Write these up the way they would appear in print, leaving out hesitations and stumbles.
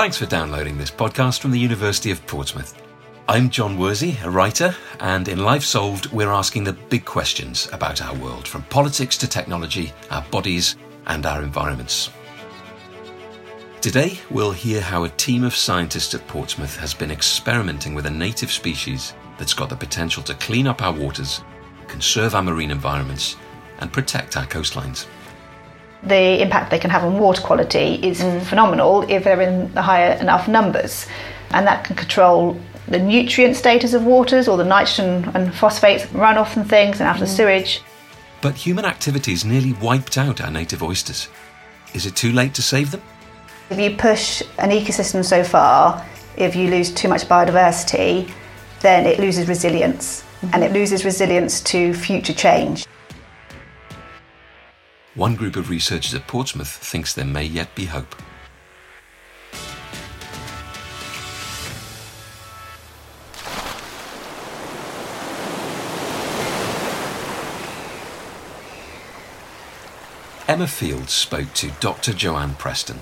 Thanks for downloading this podcast from the University of Portsmouth. I'm John Worsey, a writer, and in Life Solved, we're asking the big questions about our world, from politics to technology, our bodies and our environments. Today, we'll hear how a team of scientists at Portsmouth has been experimenting with a native species that's got the potential to clean up our waters, conserve our marine environments, and protect our coastlines. The impact they can have on water quality is phenomenal if they're in the higher enough numbers, and that can control the nutrient status of waters, or the nitrogen and phosphates runoff and things, and after sewage. But human activities nearly wiped out our native oysters. Is it too late to save them? If you push an ecosystem so far, if you lose too much biodiversity, then it loses resilience, and it loses resilience to future change. One group of researchers at Portsmouth thinks there may yet be hope. Emma Fields spoke to Dr. Joanne Preston.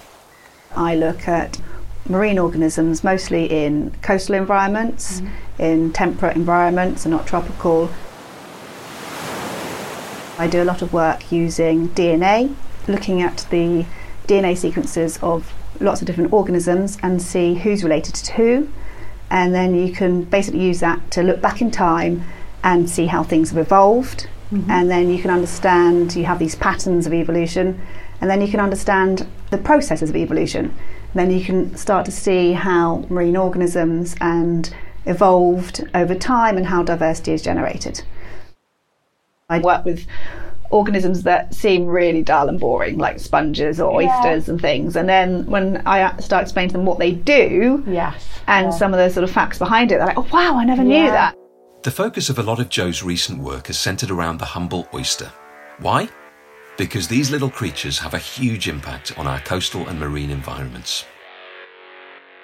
I look at marine organisms mostly in coastal environments, in temperate environments and not tropical. I do a lot of work using DNA, looking at the DNA sequences of lots of different organisms and see who's related to who, and then you can basically use that to look back in time and see how things have evolved, and then you can understand, you have these patterns of evolution, and then you can understand the processes of evolution, and then you can start to see how marine organisms and evolved over time and how diversity is generated. I work with organisms that seem really dull and boring, like sponges or oysters and things. And then when I start explaining to them what they do some of the sort of facts behind it, they're like, oh, wow, I never knew that. The focus of a lot of Jo's recent work is centred around the humble oyster. Why? Because these little creatures have a huge impact on our coastal and marine environments.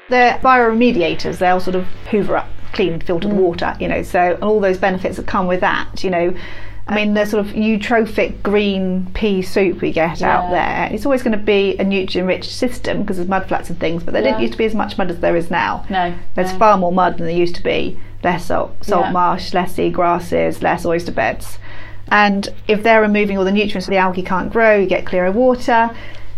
They're bioremediators. They'll sort of hoover up clean, filtered water, you know, so all those benefits that come with that, you know. I mean, the sort of eutrophic green pea soup we get out there, it's always going to be a nutrient-rich system because there's mudflats and things, but there didn't used to be as much mud as there is now. No. There's far more mud than there used to be, less salt marsh, less sea grasses, less oyster beds. And if they're removing all the nutrients so the algae can't grow, you get clearer water.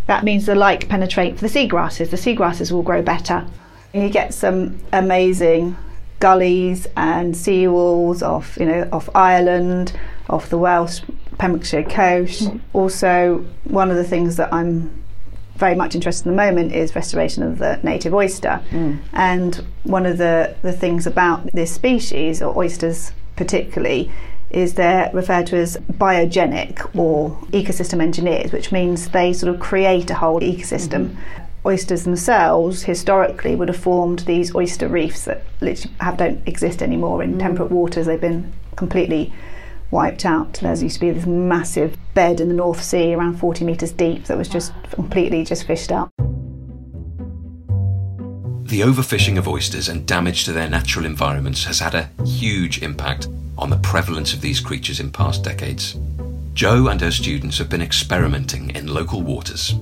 That means the light penetrates the sea grasses. The sea grasses will grow better. And you get some amazing gullies and seawalls off, you know, off Ireland, off the Welsh, Pembrokeshire coast. Also, one of the things that I'm very much interested in the moment is restoration of the native oyster. And one of the things about this species, or oysters particularly, is they're referred to as biogenic or ecosystem engineers, which means they sort of create a whole ecosystem. Oysters themselves historically would have formed these oyster reefs that literally don't exist anymore in temperate waters. They've been completely wiped out. There used to be this massive bed in the North Sea around 40 metres deep that was just completely fished up. The overfishing of oysters and damage to their natural environments has had a huge impact on the prevalence of these creatures in past decades. Jo and her students have been experimenting in local waters.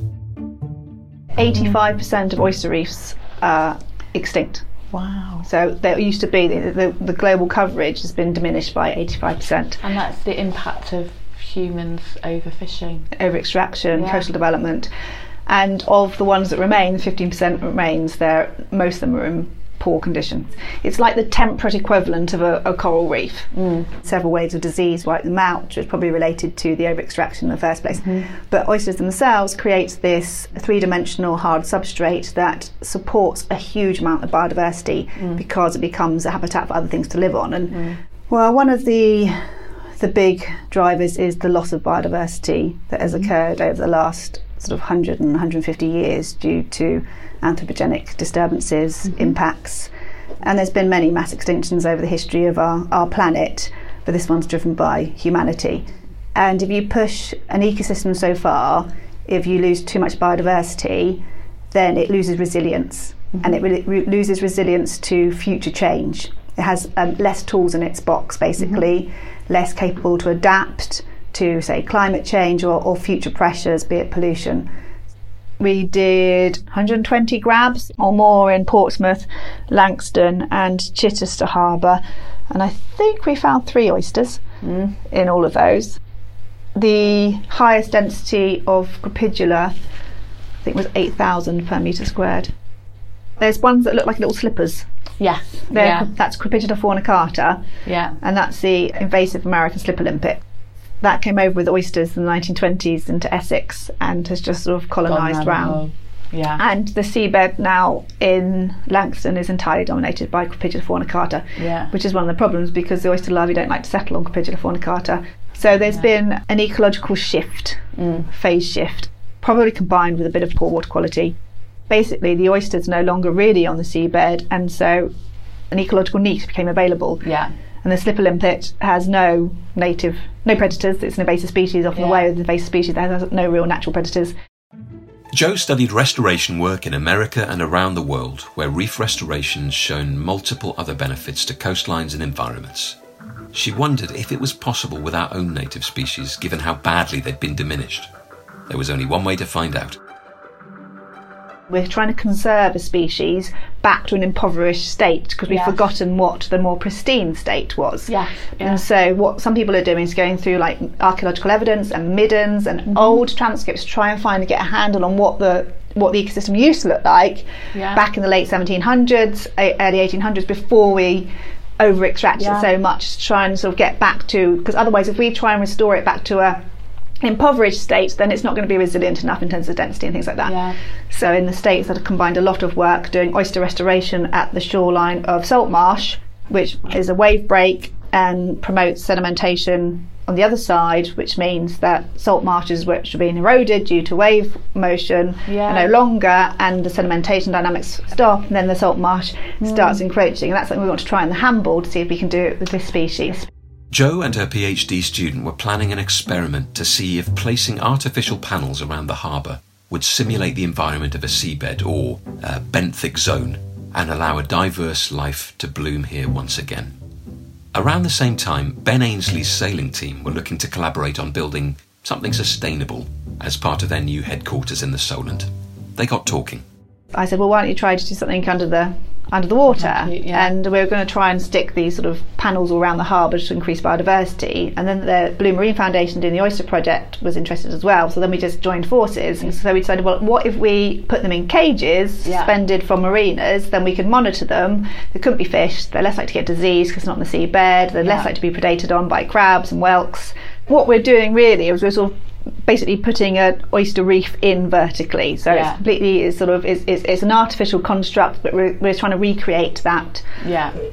85% of oyster reefs are extinct. Wow. So there used to be, the global coverage has been diminished by 85%. And that's the impact of humans overfishing. Over-extraction, coastal development. And of the ones that remain, 15% remains there, most of them are in poor conditions. It's like the temperate equivalent of a coral reef. Several waves of disease wiped them out, which was probably related to the over-extraction in the first place. But oysters themselves create this three-dimensional hard substrate that supports a huge amount of biodiversity because it becomes a habitat for other things to live on. And well, one of the big drivers is the loss of biodiversity that has occurred over the last sort of 100 and 150 years due to anthropogenic disturbances, impacts. And there's been many mass extinctions over the history of our planet, but this one's driven by humanity. And if you push an ecosystem so far, if you lose too much biodiversity, then it loses resilience, and it loses resilience to future change. It has less tools in its box, basically, less capable to adapt to, say, climate change or future pressures, be it pollution. we did 120 grabs or more in Portsmouth, Langston and Chichester Harbour, and I think we found 3 oysters in all of those. The highest density of Crepidula, I think, was 8,000 per metre squared. There's ones that look like little slippers. Yeah. That's Crepidula fornicata. Yeah. And that's the invasive American slipper limpet. That came over with oysters in the 1920s into Essex and has just sort of colonised round. Yeah. And the seabed now in Langston is entirely dominated by Crepidula fornicata, yeah, which is one of the problems because the oyster larvae don't like to settle on Crepidula fornicata. So there's been an ecological shift, phase shift, probably combined with a bit of poor water quality. Basically, the oyster's no longer really on the seabed, and so an ecological niche became available. Yeah. And the slipper limpet has no predators. It's an invasive species, often the way of the invasive species that has no real natural predators. Jo studied restoration work in America and around the world, where reef restoration's shown multiple other benefits to coastlines and environments. She wondered if it was possible with our own native species, given how badly they'd been diminished. There was only one way to find out. We're trying to conserve a species back to an impoverished state because we've forgotten what the more pristine state was. Yeah, yeah. And so what some people are doing is going through like archaeological evidence and middens and old transcripts to try and get a handle on what the ecosystem used to look like back in the late 1700s, early 1800s, before we over-extracted it so much, to try and sort of get back to, because otherwise if we try and restore it back to an impoverished state, then it's not going to be resilient enough in terms of density and things like that. Yeah. So in the States, I've combined a lot of work doing oyster restoration at the shoreline of salt marsh, which is a wave break and promotes sedimentation on the other side, which means that salt marshes, which are being eroded due to wave motion, are no longer, and the sedimentation dynamics stop, and then the salt marsh starts encroaching. And that's something we want to try in the Handball to see if we can do it with this species. Jo and her PhD student were planning an experiment to see if placing artificial panels around the harbour would simulate the environment of a seabed or a benthic zone and allow a diverse life to bloom here once again. Around the same time, Ben Ainsley's sailing team were looking to collaborate on building something sustainable as part of their new headquarters in the Solent. They got talking. I said, well, why don't you try to do something under the water? And we were going to try and stick these sort of panels all around the harbour to increase biodiversity. And then the Blue Marine Foundation doing the oyster project was interested as well. So then we just joined forces. And so we decided, well, what if we put them in cages, suspended from marinas? Then we could monitor them. They couldn't be fished. They're less likely to get disease because it's not on the seabed. They're less likely to be predated on by crabs and whelks. What we're doing really is we're sort of basically putting an oyster reef in vertically, so it's completely it's an artificial construct, but we're trying to recreate that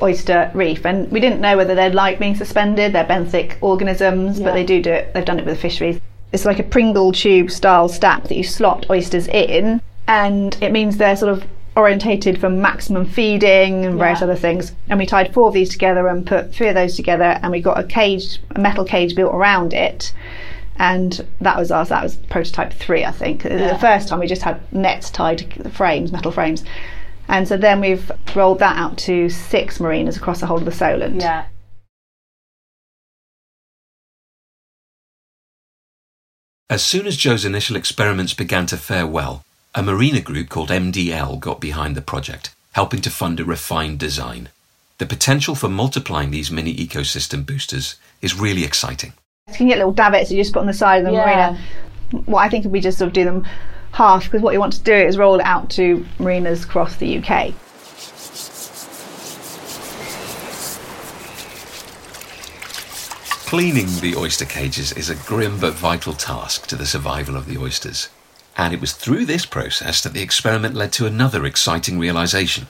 oyster reef. And we didn't know whether they'd like being suspended. They're benthic organisms, but they do it. They've done it with the fisheries. It's like a Pringle tube style stack that you slot oysters in, and it means they're sort of orientated for maximum feeding and various other things. And we tied 4 of these together and put 3 of those together, and we got a metal cage built around it. And that was ours. That was prototype 3, I think. Yeah. The first time we just had nets tied to frames, metal frames. And so then we've rolled that out to 6 marinas across the whole of the Solent. Yeah. As soon as Jo's initial experiments began to fare well, a marina group called MDL got behind the project, helping to fund a refined design. The potential for multiplying these mini ecosystem boosters is really exciting. You can get little davits you just put on the side of the marina. Well, I think if we just sort of do them half, because what you want to do is roll it out to marinas across the UK. Cleaning the oyster cages is a grim but vital task to the survival of the oysters. And it was through this process that the experiment led to another exciting realisation.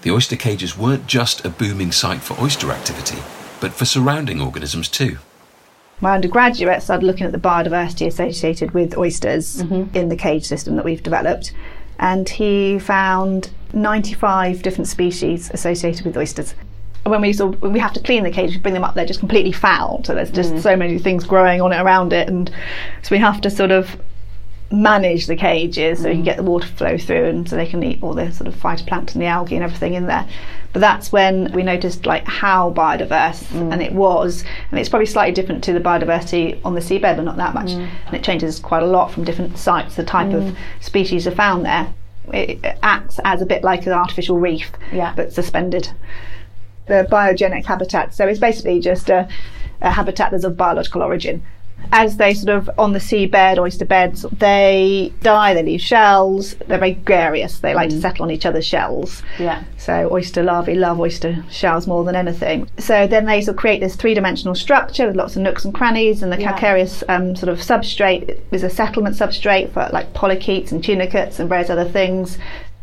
The oyster cages weren't just a booming site for oyster activity, but for surrounding organisms too. My undergraduate started looking at the biodiversity associated with oysters in the cage system that we've developed, and he found 95 different species associated with oysters. And when we have to clean the cage, we bring them up there just completely foul, so there's just so many things growing on it around it, and so we have to sort of manage the cages so you can get the water flow through, and so they can eat all the sort of phytoplankton, the algae and everything in there. But that's when we noticed like how biodiverse and it's probably slightly different to the biodiversity on the seabed, but not that much, and it changes quite a lot from different sites. The type of species are found there, it acts as a bit like an artificial reef, but suspended. The biogenic habitat, so it's basically just a habitat that's of biological origin. As they sort of on the seabed, oyster beds, they die, they leave shells, they're gregarious, they like to settle on each other's shells. Yeah. So oyster larvae love oyster shells more than anything. So then they sort of create this three-dimensional structure with lots of nooks and crannies, and the calcareous sort of substrate is a settlement substrate for like polychaetes and tunicates and various other things.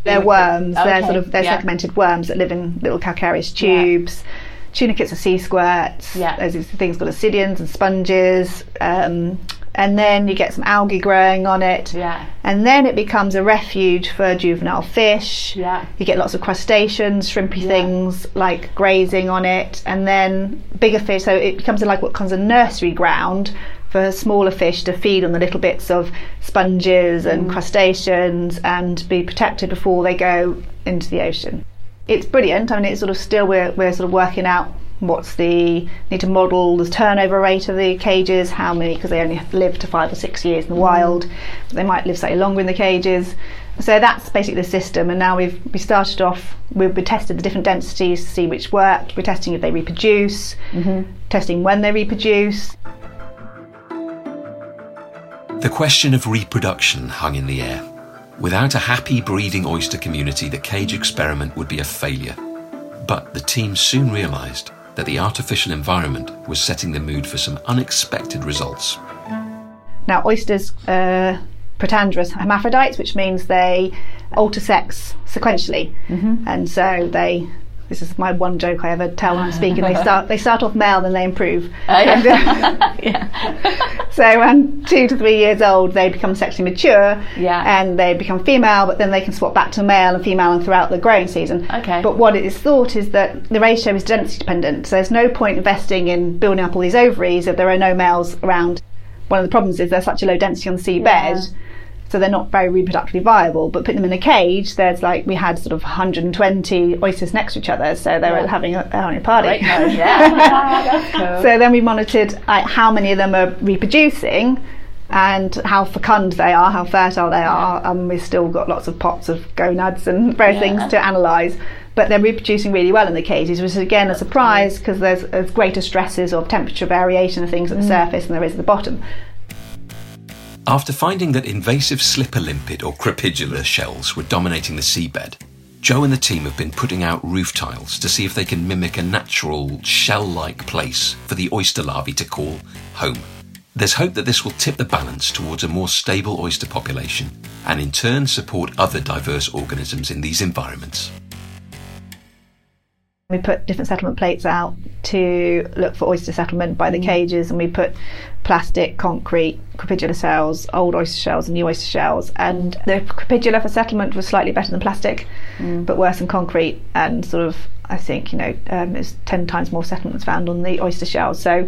They're worms, they're segmented worms that live in little calcareous tubes. Yeah. Tunicates are sea squirts, those are things called ascidians and sponges, and then you get some algae growing on it, and then it becomes a refuge for juvenile fish. You get lots of crustaceans, shrimpy things like grazing on it, and then bigger fish, so it becomes like what comes a nursery ground for smaller fish to feed on the little bits of sponges and crustaceans and be protected before they go into the ocean. It's brilliant. I mean, it's sort of still we're sort of working out what's the need to model the turnover rate of the cages, how many, because they only live to 5 or 6 years in the wild, but they might live slightly longer in the cages. So that's basically the system. And now we started off, we tested the different densities to see which worked. We're testing if they reproduce, testing when they reproduce. The question of reproduction hung in the air. Without a happy breeding oyster community, the cage experiment would be a failure. But the team soon realised that the artificial environment was setting the mood for some unexpected results. Now, oysters are protandrous hermaphrodites, which means they alter sex sequentially. And so they... This is my one joke I ever tell when I'm speaking. They start off male, then they improve. So around 2 to 3 years old, they become sexually mature, and they become female, but then they can swap back to male and female and throughout the growing season. But what it is thought is that the ratio is density dependent, so there's no point investing in building up all these ovaries if there are no males around. One of the problems is there's such a low density on the seabed, so they're not very reproductively viable. But putting them in a cage, there's like, we had sort of 120 oysters next to each other, so they were having a party. Great time. That's cool. So then we monitored how many of them are reproducing and how fecund they are, how fertile they are, and we've still got lots of pots of gonads and various things to analyse. But they're reproducing really well in the cages, which is again a surprise, because there's greater stresses of temperature variation and things at the surface than there is at the bottom. After finding that invasive slipper limpet or crepidula shells were dominating the seabed, Joe and the team have been putting out roof tiles to see if they can mimic a natural, shell-like place for the oyster larvae to call home. There's hope that this will tip the balance towards a more stable oyster population and in turn support other diverse organisms in these environments. We put different settlement plates out to look for oyster settlement by the cages, and we put plastic, concrete, crepidula shells, old oyster shells and new oyster shells, and the crepidula for settlement was slightly better than plastic, but worse than concrete, and sort of, I think, you know, there's 10 times more settlements found on the oyster shells. So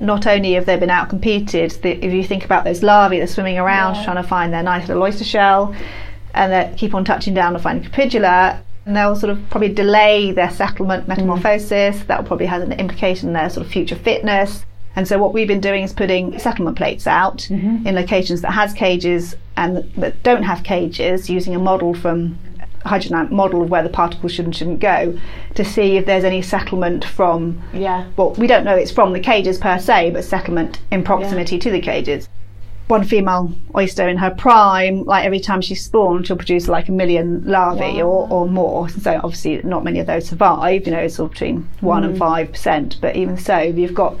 not only have they been outcompeted, if you think about those larvae, they're swimming around trying to find their nice little oyster shell, and they keep on touching down to find crepidula. And they'll sort of probably delay their settlement metamorphosis. That will probably have an implication in their sort of future fitness. And so what we've been doing is putting settlement plates out in locations that has cages and that don't have cages, using a model from hydrodynamic model of where the particles should and shouldn't go, to see if there's any settlement from, well, we don't know it's from the cages per se, but settlement in proximity to the cages. One female oyster in her prime, like every time she's spawned, she'll produce like 1 million larvae or more. So obviously not many of those survive, you know, it's all between 1 and 5%. But even so, you've got,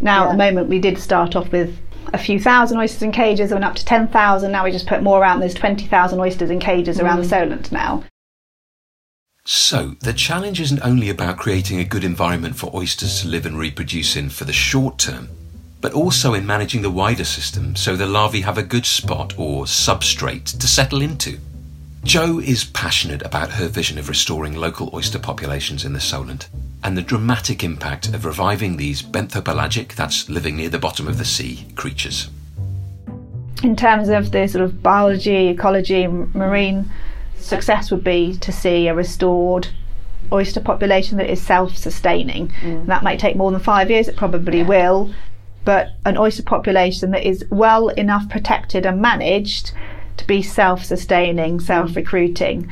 now at the moment, we did start off with a few thousand oysters in cages, and up to 10,000. Now we just put more around, there's 20,000 oysters in cages around the Solent now. So the challenge isn't only about creating a good environment for oysters to live and reproduce in for the short term, but also in managing the wider system so the larvae have a good spot or substrate to settle into. Jo is passionate about her vision of restoring local oyster populations in the Solent and the dramatic impact of reviving these benthopelagic, that's living near the bottom of the sea, creatures. in terms of the sort of biology, ecology, marine success would be to see a restored oyster population that is self-sustaining. That might take more than 5 years, it probably will, but an oyster population that is well enough protected and managed to be self-sustaining, self-recruiting.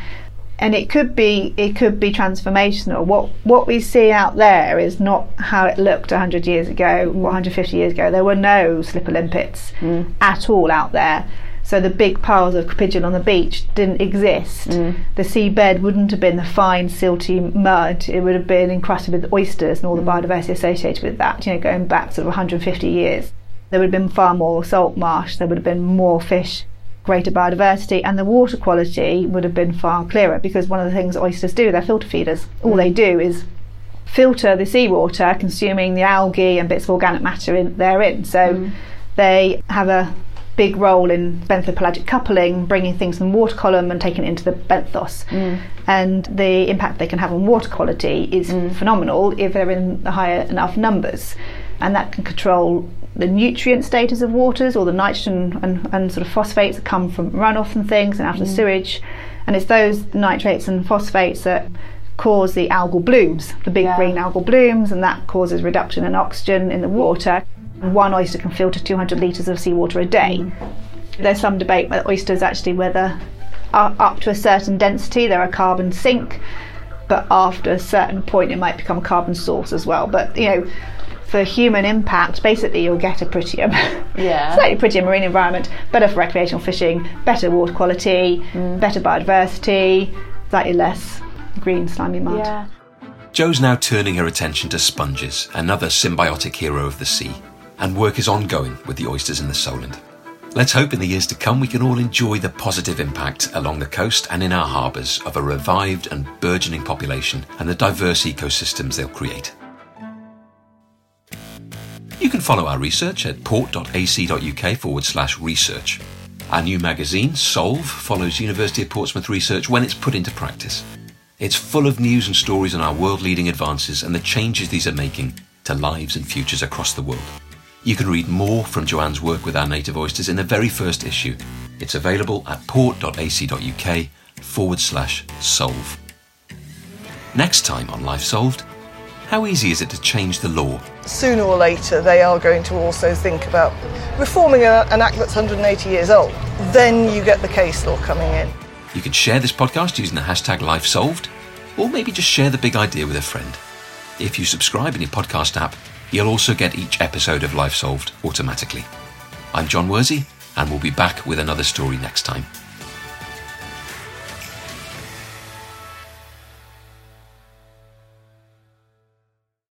And it could be transformational. What we see out there is not how it looked 100 years ago, 150 years ago. There were no slipper limpets at all out there. So the big piles of pigeon on the beach didn't exist. The seabed wouldn't have been the fine, silty mud. It would have been encrusted with oysters and all the biodiversity associated with that, you know, going back sort of 150 years. There would have been far more salt marsh. There would have been more fish, greater biodiversity, and the water quality would have been far clearer, because one of the things oysters do, they're filter feeders. All they do is filter the seawater, consuming the algae and bits of organic matter therein. So they have a big role in benthopelagic coupling, bringing things from the water column and taking it into the benthos. And the impact they can have on water quality is phenomenal if they're in the higher enough numbers. And that can control the nutrient status of waters, or the nitrogen and sort of phosphates that come from runoff and things and out of sewage. And it's those nitrates and phosphates that cause the algal blooms, the big green algal blooms, and that causes reduction in oxygen in the water. One oyster can filter 200 litres of seawater a day. There's some debate whether oysters actually, whether up to a certain density they're a carbon sink, but after a certain point it might become a carbon source as well. But you know, for human impact, basically you'll get a prettier, slightly prettier marine environment, better for recreational fishing, better water quality, better biodiversity, slightly less green slimy mud. Jo's now turning her attention to sponges, another symbiotic hero of the sea, and work is ongoing with the oysters in the Solent. Let's hope in the years to come we can all enjoy the positive impact along the coast and in our harbours of a revived and burgeoning population and the diverse ecosystems they'll create. You can follow our research at port.ac.uk/research. Our new magazine, Solve, follows University of Portsmouth research when it's put into practice. It's full of news and stories on our world-leading advances and the changes these are making to lives and futures across the world. You can read more from Joanne's work with our native oysters in the very first issue. It's available at port.ac.uk/solve. Next time on Life Solved, how easy is it to change the law? Sooner or later, they are going to also think about reforming an act that's 180 years old. Then you get the case law coming in. You can share this podcast using the hashtag Life Solved, or maybe just share the big idea with a friend. If you subscribe in your podcast app, you'll also get each episode of Life Solved automatically. I'm John Worsey, and we'll be back with another story next time.